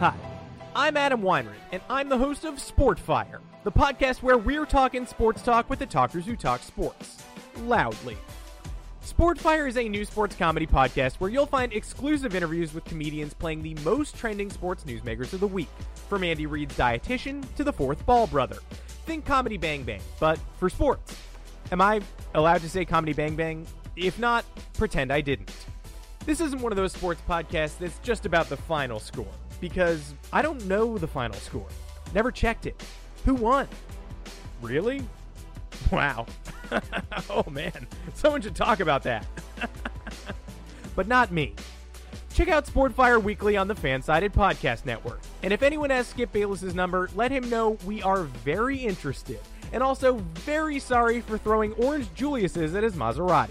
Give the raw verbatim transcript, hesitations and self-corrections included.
Hi, I'm Adam Weinrib, and I'm the host of Sportfire, the podcast where we're talking sports talk with the talkers who talk sports. Loudly. Sportfire is a new sports comedy podcast where you'll find exclusive interviews with comedians playing the most trending sports newsmakers of the week, from Andy Reid's dietitian to the fourth ball brother. Think Comedy Bang Bang, but for sports. Am I allowed to say Comedy Bang Bang? If not, pretend I didn't. This isn't one of those sports podcasts that's just about the final score, because I don't know the final score. Never checked it. Who won? Really? Wow. Oh, man. Someone should talk about that. But not me. Check out Sportfire Weekly on the Fan-Sided Podcast Network. And if anyone has Skip Bayless's number, let him know we are very interested and also very sorry for throwing Orange Juliuses at his Maserati.